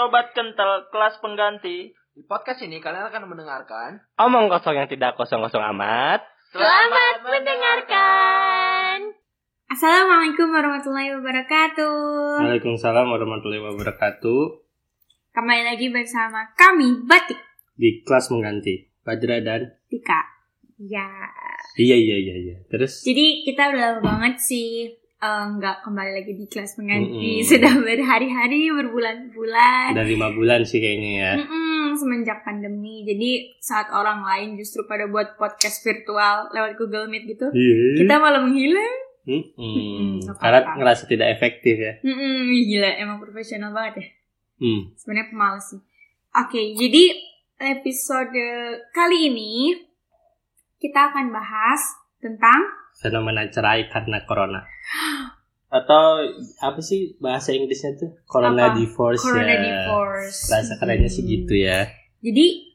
Sobat Kental Kelas Pengganti. Di podcast ini kalian akan mendengarkan omong kosong yang tidak kosong-kosong amat. Selamat mendengarkan. Assalamualaikum warahmatullahi wabarakatuh. Waalaikumsalam warahmatullahi wabarakatuh. Kembali lagi bersama kami Batik di Kelas Pengganti, Badra dan Tika. Ya. Iya. Terus? Jadi kita udah lama banget sih nggak kembali lagi di Kelas Pengganti. Sudah berhari-hari, berbulan-bulan. Udah 5 bulan sih kayaknya ya. Semenjak pandemi. Jadi saat orang lain justru pada buat podcast virtual lewat Google Meet gitu, kita malah menghilang. Karena ngerasa tidak efektif ya. Gila, emang profesional banget ya. Sebenarnya pemalas sih. Oke, jadi episode kali ini kita akan bahas tentang fenomena cerai karena corona. Atau apa sih bahasa Inggrisnya tuh? Corona divorce. Corona ya. Divorce. Bahasa kerennya sih gitu ya. Jadi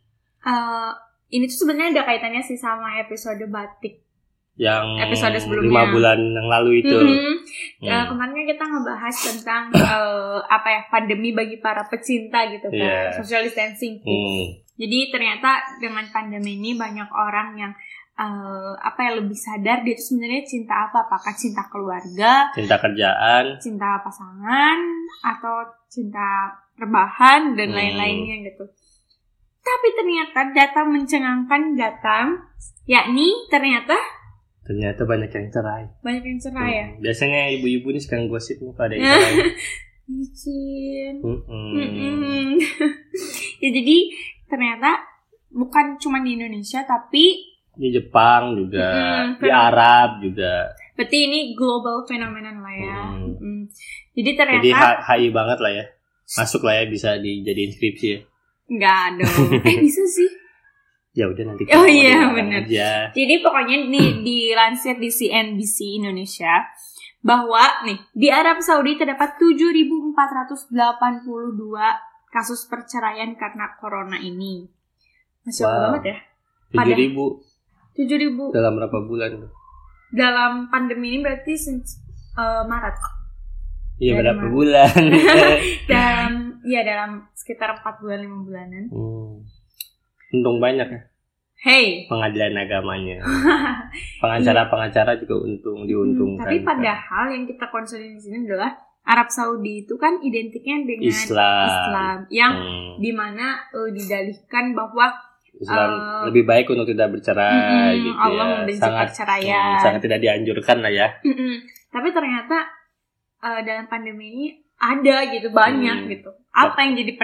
ini tuh sebenarnya ada kaitannya sih sama episode Batik yang episode sebelumnya 5 bulan yang lalu itu. Kemarin kita ngebahas tentang apa ya, pandemi bagi para pecinta gitu kan. Social distancing. Jadi ternyata dengan pandemi ini banyak orang yang lebih sadar dia itu sebenarnya cinta apa? Apakah cinta keluarga, cinta kerjaan, cinta pasangan, atau cinta rebahan dan lain-lainnya gitu. Tapi ternyata data mencengangkan datang, yakni ternyata banyak yang cerai. Banyak yang cerai ya. Biasanya ibu-ibu ini sekarang gosip nih pada yang cerai. Micin. Ya jadi ternyata bukan cuma di Indonesia tapi di Jepang juga, di Arab juga. Berarti ini global phenomenon lah ya. Jadi ternyata jadi HI banget lah ya. Masuk lah ya, bisa dijadiin skripsi ya. Enggak dong. Bisa sih. Ya udah nanti. Oh iya benar. Jadi pokoknya dilansir di CNBC Indonesia bahwa nih di Arab Saudi terdapat 7.482 kasus perceraian karena corona ini. Masya Allah banget ya. 7.000 dalam berapa bulan? Dalam pandemi ini berarti Maret. Iya, berapa Maret. Bulan? dalam sekitar 4 bulan 5 bulanan. Untung banyak ya. Hey. Pengadilan agamanya. Pengacara-pengacara juga diuntungkan. Tapi padahal yang kita konsolidasi di sini adalah Arab Saudi itu kan identiknya dengan Islam yang dimana didalihkan bahwa Islam lebih baik untuk tidak bercerai gitu ya. Allah membenci perceraian. Sangat tidak dianjurkan lah ya. Tapi ternyata dalam pandemi ini ada gitu, banyak gitu. Apa yang jadi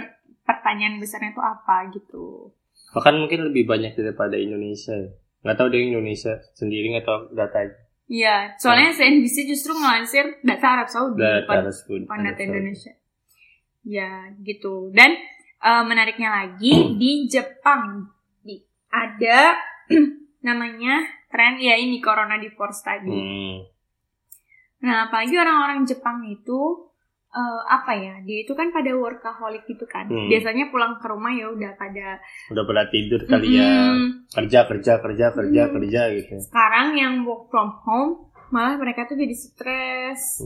pertanyaan besarnya itu apa gitu. Bahkan mungkin lebih banyak daripada Indonesia. Nggak tahu dari Indonesia sendiri, nggak tahu datanya. Iya, soalnya CNBC justru ngelansir data Arab Saudi bukan data Indonesia. Ya gitu. Dan menariknya lagi di Jepang ada namanya tren ya ini corona divorce tadi. Nah, apalagi orang-orang Jepang itu dia itu kan pada workaholic gitu kan. Biasanya pulang ke rumah ya udah pada tidur kali ya. Kerja gitu. Sekarang yang work from home malah mereka tuh jadi stres.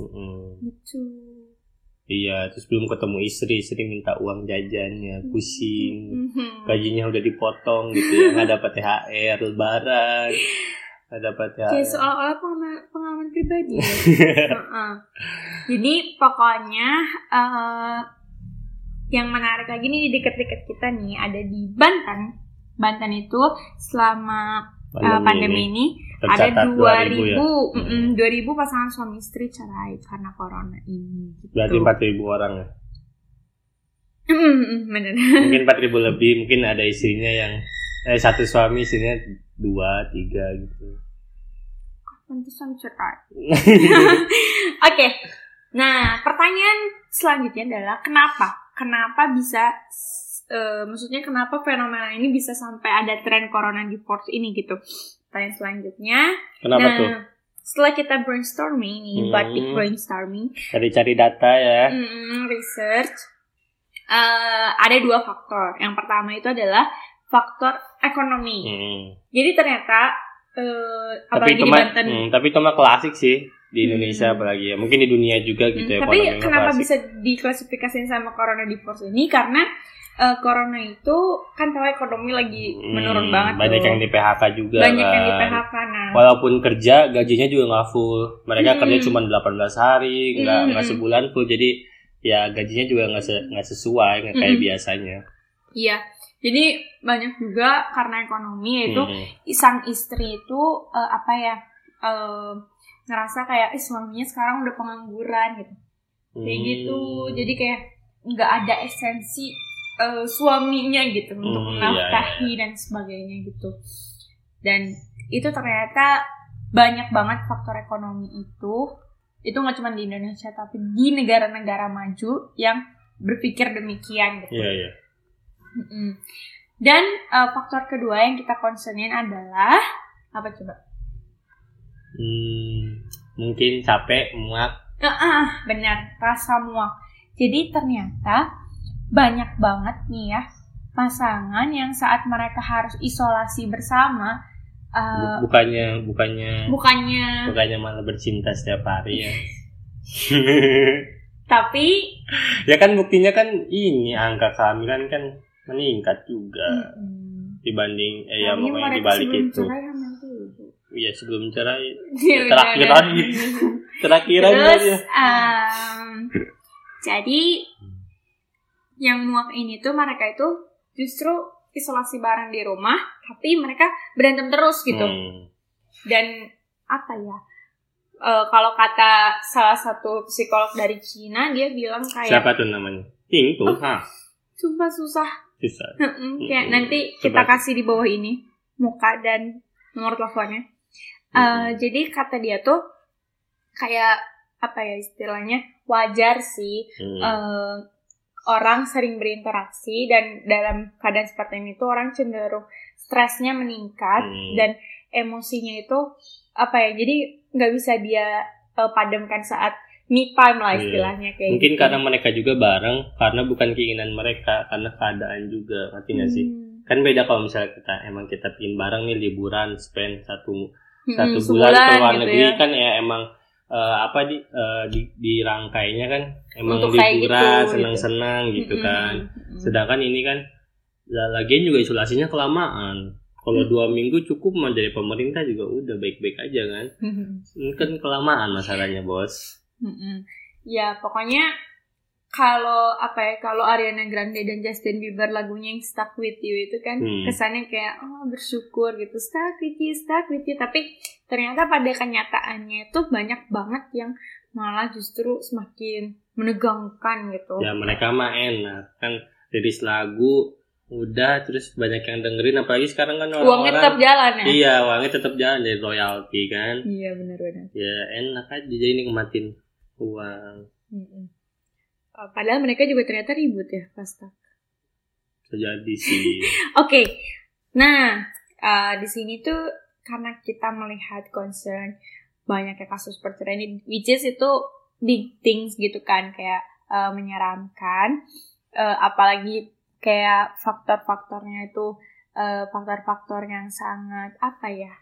Gitu. Iya, terus belum ketemu istri minta uang jajannya, pusing. Gajinya udah dipotong gitu ya, nggak dapat THR lebaran, nggak dapat THR. Kayak seolah-olah pengalaman pribadi. Jadi pokoknya yang menarik lagi nih di deket-deket kita nih ada di Banten. Banten itu selama pandemi ini ada 2.000 pasangan suami istri cerai karena corona ini. Gitu. Berarti 4.000 orang ya? Bener. Mungkin 4.000 lebih, mungkin ada istrinya yang satu suami istrinya 2, 3 gitu. Tentu suami cerai. Oke. Nah, pertanyaan selanjutnya adalah kenapa bisa maksudnya kenapa fenomena ini bisa sampai ada tren corona divorce ini gitu. Pertanyaan selanjutnya. Kenapa tuh? Setelah kita brainstorming nih, Batik brainstorming, cari-cari data ya. Research. Ada 2 faktor. Yang pertama itu adalah faktor ekonomi. Jadi ternyata apalagi di Banten. Tapi itu mah klasik sih. di Indonesia apalagi ya, mungkin di dunia juga gitu ya. Tapi kenapa bisa diklasifikasikan sama corona di force ini? Karena corona itu kan tahu ekonomi lagi menurun banget. Banyak tuh yang di PHK juga. Banyak kan yang di PHK. Nah, walaupun kerja gajinya juga nggak full. Mereka kerja cuma 18 hari, nggak sebulan full. Jadi ya gajinya juga nggak sesuai kayak biasanya. Iya. Jadi banyak juga karena ekonomi itu sang istri itu ngerasa kayak suaminya sekarang udah pengangguran gitu, kayak gitu. Jadi kayak nggak ada esensi suaminya gitu untuk menafkahi dan sebagainya gitu. Dan itu ternyata banyak banget faktor ekonomi itu nggak cuma di Indonesia tapi di negara-negara maju yang berpikir demikian gitu. Dan faktor kedua yang kita concernin adalah apa coba? Mungkin capek, muak. Benar, rasa muak. Jadi ternyata banyak banget nih ya pasangan yang saat mereka harus isolasi bersama bukannya malah bercinta setiap hari ya. Tapi ya kan buktinya kan ini angka kehamilan kan meningkat juga dibanding ya makanya dibalik itu. Iya, sebelum cerai terakhiran terus jadi yang muak ini tuh mereka itu justru isolasi bareng di rumah tapi mereka berantem terus gitu. Dan apa ya, kalau kata salah satu psikolog dari Cina, dia bilang kayak siapa tuh namanya? Sumpah susah. Kayak nanti kita kasih di bawah ini muka dan nomor teleponnya. Jadi kata dia tuh kayak apa ya istilahnya, wajar sih orang sering berinteraksi dan dalam keadaan seperti ini tuh orang cenderung stresnya meningkat dan emosinya itu apa ya, jadi nggak bisa dia padamkan saat me time lah istilahnya kayak mungkin gitu. Karena mereka juga bareng karena bukan keinginan mereka, karena keadaan juga, ngerti nggak sih? Kan beda kalau misalnya kita pingin bareng nih liburan spend satu bulan ke luar gitu negeri ya. Kan ya emang dirangkainya kan emang untuk liburan gitu, senang-senang gitu kan. Sedangkan ini kan lagian juga isolasinya kelamaan. Kalau 2 minggu cukup mah dari pemerintah juga udah baik-baik aja kan. Ini kan kelamaan masalahnya, Bos. Ya pokoknya kalau Ariana Grande dan Justin Bieber lagunya yang Stuck With You itu kan kesannya kayak bersyukur gitu, stuck with you, tapi ternyata pada kenyataannya itu banyak banget yang malah justru semakin menegangkan gitu. Ya mereka mah enak kan rilis lagu udah terus banyak yang dengerin, apalagi sekarang kan orang-orang uangnya tetap jalan ya. Iya, uangnya tetap jalan dari royalti kan. Iya benar. Ya enak aja jadi nikmatin uang. Padahal mereka juga ternyata ribut ya pasti. Terjadi sih. Oke. Nah, di sini tuh karena kita melihat concern banyaknya kasus perceraian, which is itu big things gitu kan, kayak menyeramkan, apalagi kayak faktor-faktornya itu faktor-faktor yang sangat apa ya?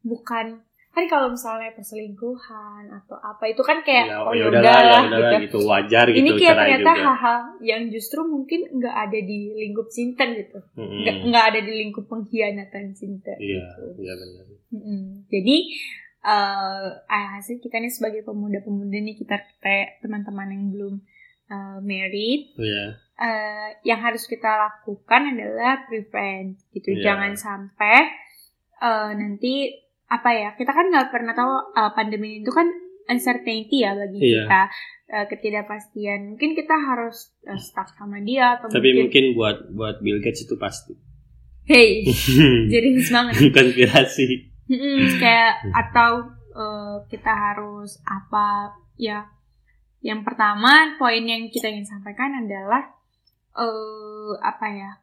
Bukan kan kalau misalnya perselingkuhan atau apa itu kan kayak yaudahlah gitu wajar gitu. Ini kayak ternyata juga hal-hal yang justru mungkin nggak ada di lingkup cinta gitu, nggak ada di lingkup pengkhianatan cinta. Iya benar. Jadi kita nih sebagai pemuda-pemuda nih kita teman-teman yang belum married, yang harus kita lakukan adalah prevent gitu, jangan sampai nanti kita kan nggak pernah tahu pandemi itu kan uncertainty ya bagi kita, ketidakpastian. Mungkin kita harus stuck sama dia atau tapi mungkin buat Bill Gates itu pasti. Hey, jadi semangat. Konspirasi. Kayak atau kita harus apa ya? Yang pertama poin yang kita ingin sampaikan adalah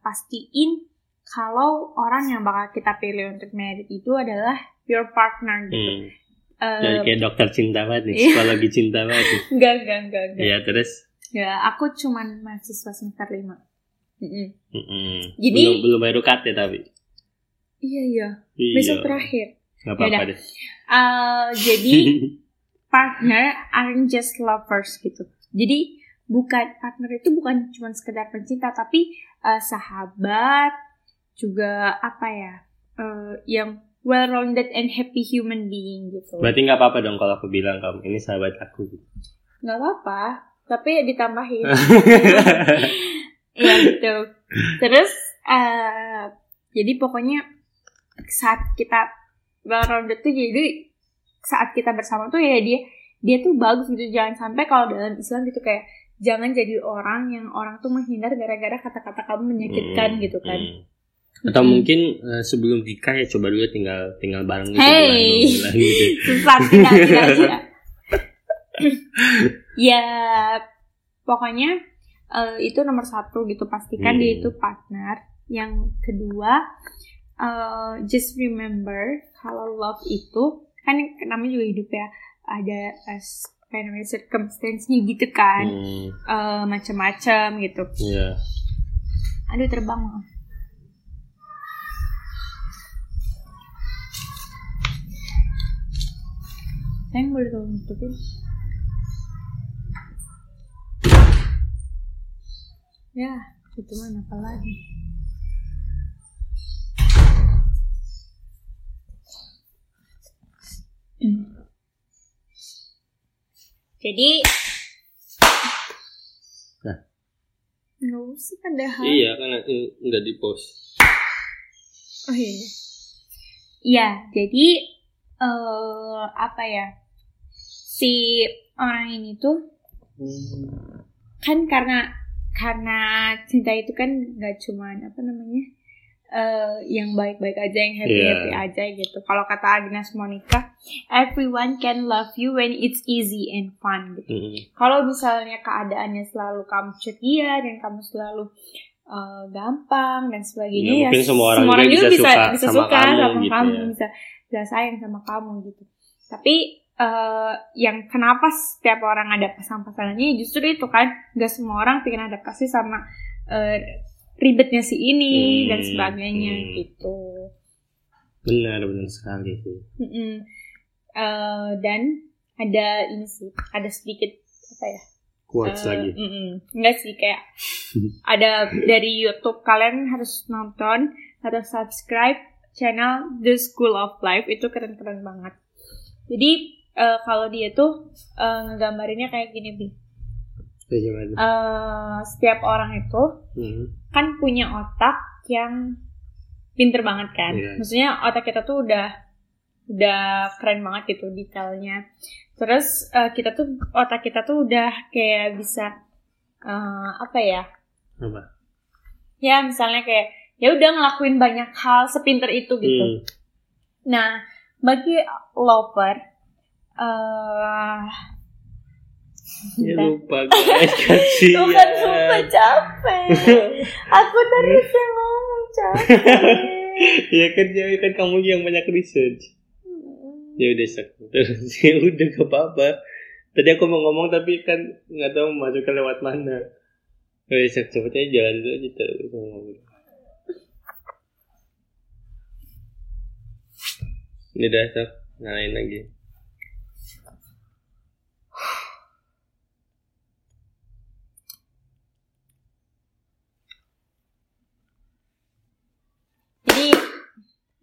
pastiin kalau orang yang bakal kita pilih untuk married itu adalah your partner gitu. Jadi kayak dokter cinta banget nih, psikologi cinta banget nih. Enggak. Ya terus? Ya aku cuman mahasiswa semester 5. Jadi belum bayar ukt ya tapi. Iya. Besok terakhir. Gak apa-apa deh. Jadi partner aren't just lovers gitu. Jadi bukan, partner itu bukan cuma sekedar pencinta, tapi sahabat juga apa ya, yang well-rounded and happy human being gitu. Berarti gak apa-apa dong kalau aku bilang kamu ini sahabat aku gitu. Gak apa-apa, tapi ditambahin. Ya gitu. Terus jadi pokoknya saat kita well-rounded tuh, jadi saat kita bersama tuh ya dia tuh bagus gitu. Jangan sampai kalau dalam Islam gitu kayak jangan jadi orang yang orang tuh menghindar gara-gara kata-kata kamu menyakitkan gitu kan. Atau mungkin sebelum nikah ya coba dulu tinggal bareng gitu. Hey, gitu. Susah tinggal aja. Ya pokoknya itu nomor satu gitu, pastikan dia itu partner. Yang kedua, just remember kalau love itu kan namanya juga hidup ya, ada circumstance-nya gitu kan, macam-macam gitu. Yeah. Aduh terbang loh. Sayang boleh tolong tutupin. Ya, itu mana apa lagi? Jadi nah. Nggak usah padahal. Iya, kan nggak di-post. Oh iya. Iya, jadi apa ya, si orang ini tuh kan karena cinta itu kan gak cuman apa namanya yang baik-baik aja, yang happy-happy aja gitu. Kalau kata Agnes Monica, everyone can love you when it's easy and fun gitu. Kalau misalnya keadaannya selalu kamu ceria dan kamu selalu gampang dan sebagainya, ya semua orang juga bisa suka sama gitu kamu gitu. Bisa sayang sama kamu gitu. Tapi yang kenapa setiap orang ada pasangannya justru itu kan, nggak semua orang pengen adaptasi sama ribetnya si ini dan sebagainya gitu. Benar sekali sih. Dan ada ini sih, ada sedikit apa ya? Quotes lagi. Enggak sih, kayak ada dari YouTube, kalian harus nonton atau subscribe channel The School of Life, itu keren-keren banget. Jadi kalau dia tuh ngegambarinnya kayak gini, Bi. Setiap orang itu kan punya otak yang pinter banget kan. Yeah. Maksudnya otak kita tuh udah keren banget gitu detailnya. Terus otak kita tuh udah kayak bisa apa ya? Apa? Ya misalnya kayak ya udah ngelakuin banyak hal sepinter itu gitu. Nah, bagi lover ya lupa guys, kasihan. Bukan lupa, capek. Aku tadi ngomong capek. Ya kan kamu yang banyak research. Ya udah terus ya udah gak apa-apa. Tadi aku mau ngomong tapi kan nggak tahu masuknya lewat mana. Research cepatnya jalan dulu aja terus ngomong. Ini udah sok nyalain lagi.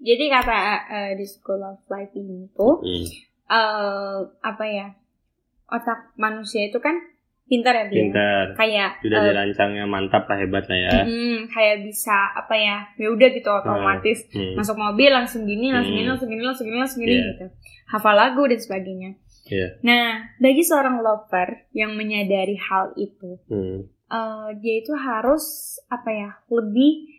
Jadi kata di School of Life ini tuh apa ya, otak manusia itu kan pintar ya, pintar kayak sudah dirancangnya mantap lah, hebat lah ya. Kayak bisa apa ya, ya udah gitu otomatis masuk mobil langsung gini, langsung gini yeah, gitu, hafal lagu dan sebagainya. Yeah. Nah, bagi seorang lover yang menyadari hal itu, dia itu harus apa ya, lebih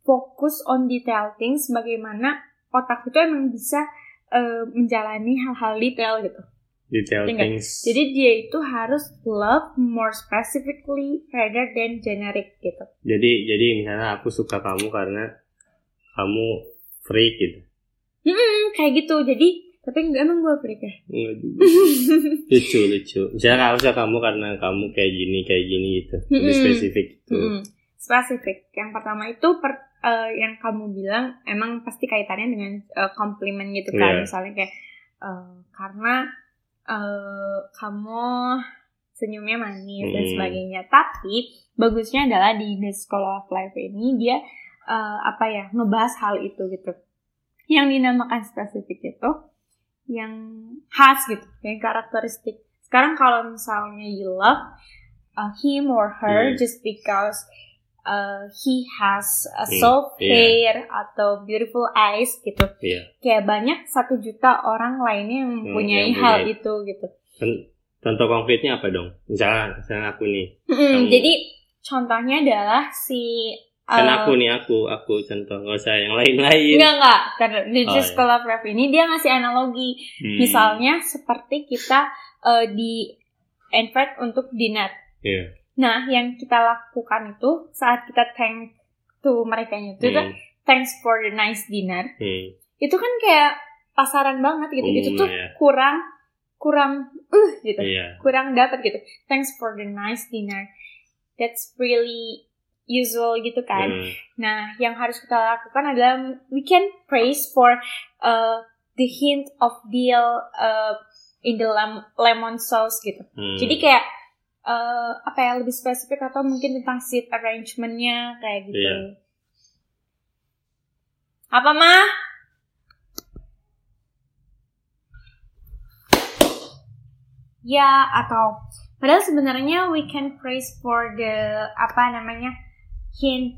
fokus on detail things, bagaimana otak itu emang bisa menjalani hal-hal detail gitu. Detail things. Jadi dia itu harus love more specifically rather than generic gitu. Jadi misalnya aku suka kamu karena kamu freak gitu. Kayak gitu. Jadi tapi emang gue freak ya? Enggak juga. Lucu. Misalnya aku suka kamu karena kamu kayak gini gitu. Lebih spesifik gitu. Spesifik. Yang pertama itu yang kamu bilang emang pasti kaitannya dengan komplimen gitu kan, yeah. Misalnya kayak karena kamu senyumnya manis dan sebagainya. Tapi bagusnya adalah di The School of Life ini dia ngebahas hal itu gitu, yang dinamakan spesifik itu, yang khas gitu, yang karakteristik. Sekarang kalau misalnya you love him or her just because he has a soft hair atau beautiful eyes gitu, kayak banyak 1 juta orang lainnya yang mempunyai hal itu gitu. Contoh konkretnya apa dong? Misalnya aku nih. Jadi contohnya adalah si. Karena aku contoh, nggak usah yang lain-lain. Enggak. Karena di School of Life ini dia ngasih analogi, misalnya seperti kita di invite untuk dinner. Yeah. Nah, yang kita lakukan itu saat kita thank to mereka itu kan thanks for the nice dinner. Itu kan kayak pasaran banget gitu. Itu tuh kurang gitu. Yeah. Kurang dapat gitu. Thanks for the nice dinner. That's really usual gitu kan. Nah, yang harus kita lakukan adalah we can praise for the hint of dill in the lemon sauce gitu. Jadi kayak lebih spesifik atau mungkin tentang seat arrangement-nya kayak gitu. Yeah. Apa mah? Ya, atau padahal sebenarnya we can praise for the hint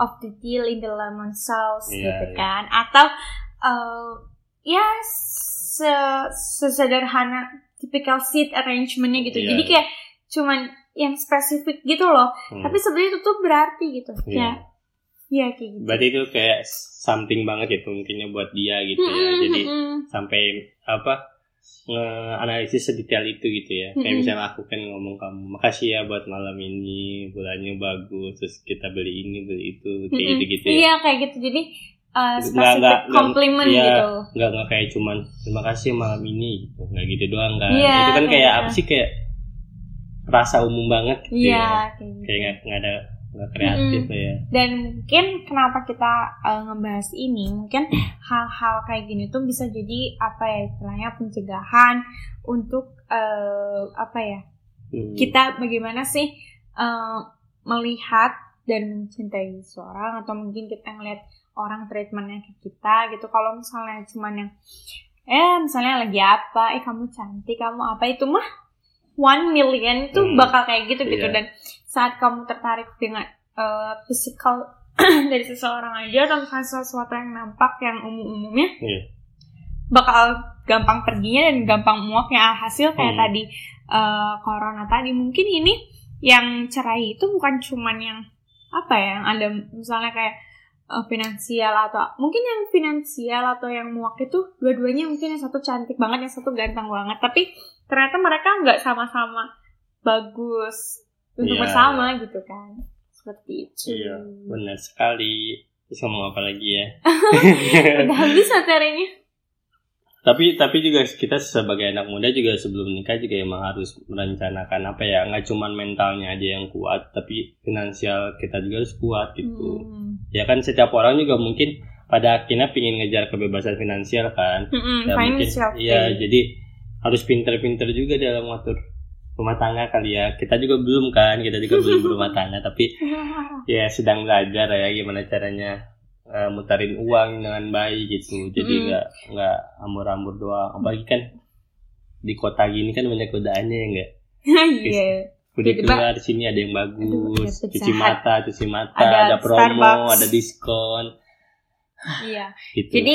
of the dill in the lemon sauce gitu kan. Atau sesederhana typical seat arrangement-nya gitu. Jadi kayak cuman yang spesifik gitu loh. Tapi sebenarnya itu tuh berarti gitu. Ya kayak gitu. Berarti itu kayak something banget gitu mungkinnya buat dia gitu ya. Jadi sampai analisis sedetail itu gitu ya. Kayak misalnya aku kan ngomong kamu, makasih ya buat malam ini, bulannya bagus, terus kita beli ini, beli itu, kayak gitu-gitu ya. Iya kayak gitu. Jadi spesifik komplimen gitu. Enggak kayak cuman terima kasih malam ini gitu. Enggak gitu doang kan. Yeah, itu kan kayak apa sih, kayak rasa umum banget gitu ya. Kayak nggak kreatif ya. Dan mungkin kenapa kita ngebahas ini, mungkin hal-hal kayak gini tuh bisa jadi pencegahan untuk kita bagaimana sih melihat dan mencintai seorang, atau mungkin kita ngeliat orang treatmentnya ke kita gitu. Kalau misalnya cuman yang misalnya lagi apa, kamu cantik, kamu apa, itu mah 1 million tuh bakal kayak gitu. Dan saat kamu tertarik dengan physical dari seseorang aja, atau misalnya sesuatu yang nampak yang umum-umumnya, bakal gampang perginya dan gampang muaknya. Hasil kayak tadi corona tadi, mungkin ini yang cerai itu bukan cuman yang yang ada misalnya kayak finansial, atau mungkin yang finansial atau yang muak itu dua-duanya. Mungkin yang satu cantik banget, yang satu ganteng banget, tapi ternyata mereka nggak sama-sama bagus untuk bersama gitu kan. Seperti itu. Iya, benar sekali. Terus ngomong apa lagi ya? Udah habis materinya. Tapi juga kita sebagai anak muda juga sebelum nikah juga emang harus merencanakan nggak cuma mentalnya aja yang kuat, tapi finansial kita juga harus kuat gitu. Ya kan setiap orang juga mungkin pada akhirnya pingin ngejar kebebasan finansial kan. Ya mungkin iya, jadi harus pinter-pinter juga dalam ngatur rumah tangga kali ya. Kita juga belum kan, berumah tangga, tapi ya sedang belajar ya gimana caranya mutarin uang dengan baik gitu. Jadi nggak ambur-ambur doang. Apalagi kan di kota gini kan banyak godaannya ya nggak. Kudu keluar, di sini ada yang bagus, cuci mata, ada promo, Starbucks, ada diskon. Gitu. Jadi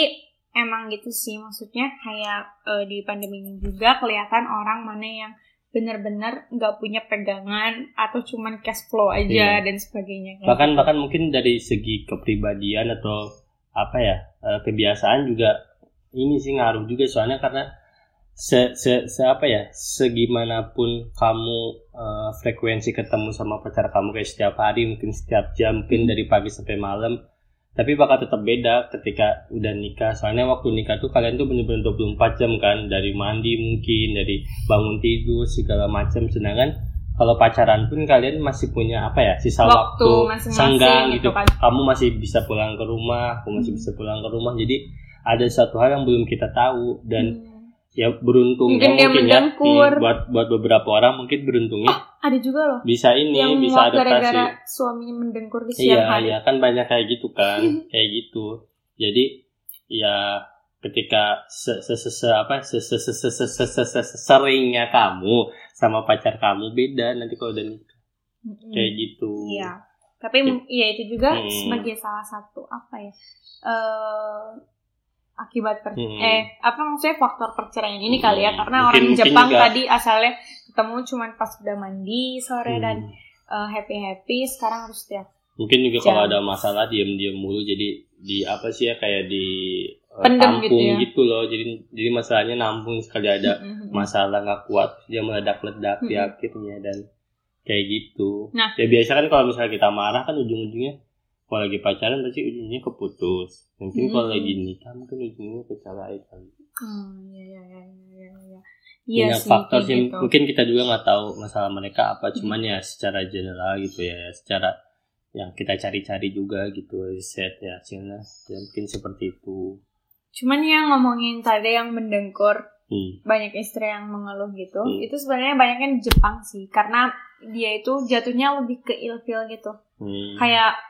emang gitu sih, maksudnya kayak di pandemi ini juga kelihatan orang mana yang benar-benar nggak punya pegangan atau cuman cash flow aja dan sebagainya. Bahkan mungkin dari segi kepribadian atau kebiasaan juga ini sih ngaruh juga, soalnya karena segimanapun kamu frekuensi ketemu sama pacar kamu kayak setiap hari, mungkin setiap jam, mungkin dari pagi sampai malam, tapi bakal tetap beda ketika udah nikah. Soalnya waktu nikah tuh kalian tuh bener-bener 24 jam kan, dari mandi mungkin, dari bangun tidur segala macam. Sedangkan kalau pacaran pun kalian masih punya apa ya, sisa waktu senggang gitu. Kamu masih bisa pulang ke rumah, aku masih bisa pulang ke rumah. Jadi ada satu hal yang belum kita tahu dan ya beruntungnya mungkin ya buat beberapa orang mungkin beruntungnya. Ada juga loh. Bisa ini yang bisa adaptasi. Gara-gara suaminya mendengkur di siang hari. Iya, kan banyak kayak gitu kan. Kayak gitu. Jadi ya ketika seringnya kamu sama pacar kamu beda nanti kalau udah nikah. Kayak gitu. Iya. Tapi ya itu juga sebagai salah satu apa ya? Akibat faktor perceraian ini kali ya, karena orang Jepang tadi asalnya ketemu cuman pas udah mandi sore dan happy sekarang harus tiap mungkin juga jam. Kalau ada masalah diam mulu jadi di apa sih ya kayak di tampung gitu loh, jadi masalahnya nampung, sekali ada masalah nggak kuat dia meledak-ledak di akhirnya dan kayak gitu. Nah, ya biasa kan kalau misalnya kita marah kan ujung-ujungnya kalau lagi pacaran pasti ujungnya keputus. Mungkin kalau lagi nikah mungkin ujungnya kecelakaan. Iya. Banyak faktor sih. Gitu. Mungkin kita juga nggak tahu masalah mereka apa. Cuman ya secara general gitu ya. Secara yang kita cari-cari juga gitu. Riset ya hasilnya. Ya, mungkin seperti itu. Cuman yang ngomongin tadi yang mendengkur. Banyak istri yang mengeluh gitu. Itu sebenarnya banyaknya di Jepang sih. Karena dia itu jatuhnya lebih ke ilfil gitu. Kayak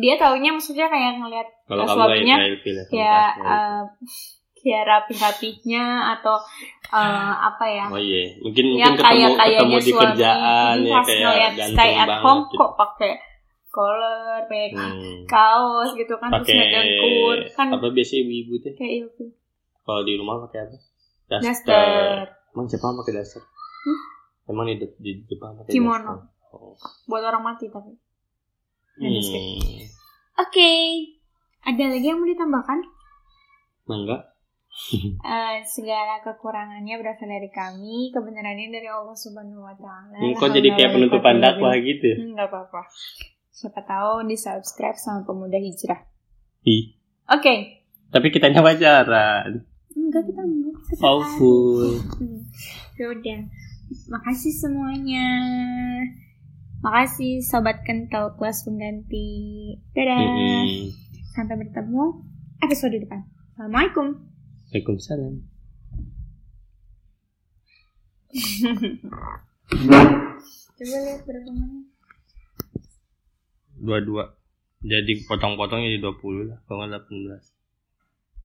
dia taunya maksudnya kayak ngelihat suaminya kayak rapi-rapinya atau apa ya? Oh iya, mungkin ketemu di kerjaan ya kayak stay at home gitu. Kok pakai collar, pakai kaos gitu kan pake, terus ngedengkur kan. Apa biasa ibu-ibu teh? Kayak itu. Kalau di rumah pakai apa? Daster. Emang Jepang pakai daster? Emang di Jepang pakai kimono. Oh. Buat orang mati tapi. Oke. Ada lagi yang mau ditambahkan? Enggak. Segala kekurangannya berasal dari kami, kebenarannya dari Allah Subhanahu wa Ta'ala. Kok jadi kayak penutupan dakwah gitu? Enggak apa-apa. Siapa tahu di-subscribe sama Pemuda Hijrah. Oke. Tapi kitanya pacaran. Enggak, kita enggak. Awful. Yaudah. Makasih semuanya. Makasih Sobat Kental Kelas Pengganti. Dadah. Sampai bertemu episode depan. Assalamualaikum. Waalaikumsalam. Coba lihat berapa menit. 22. Jadi potong-potong jadi 20 lah. Kalau 18.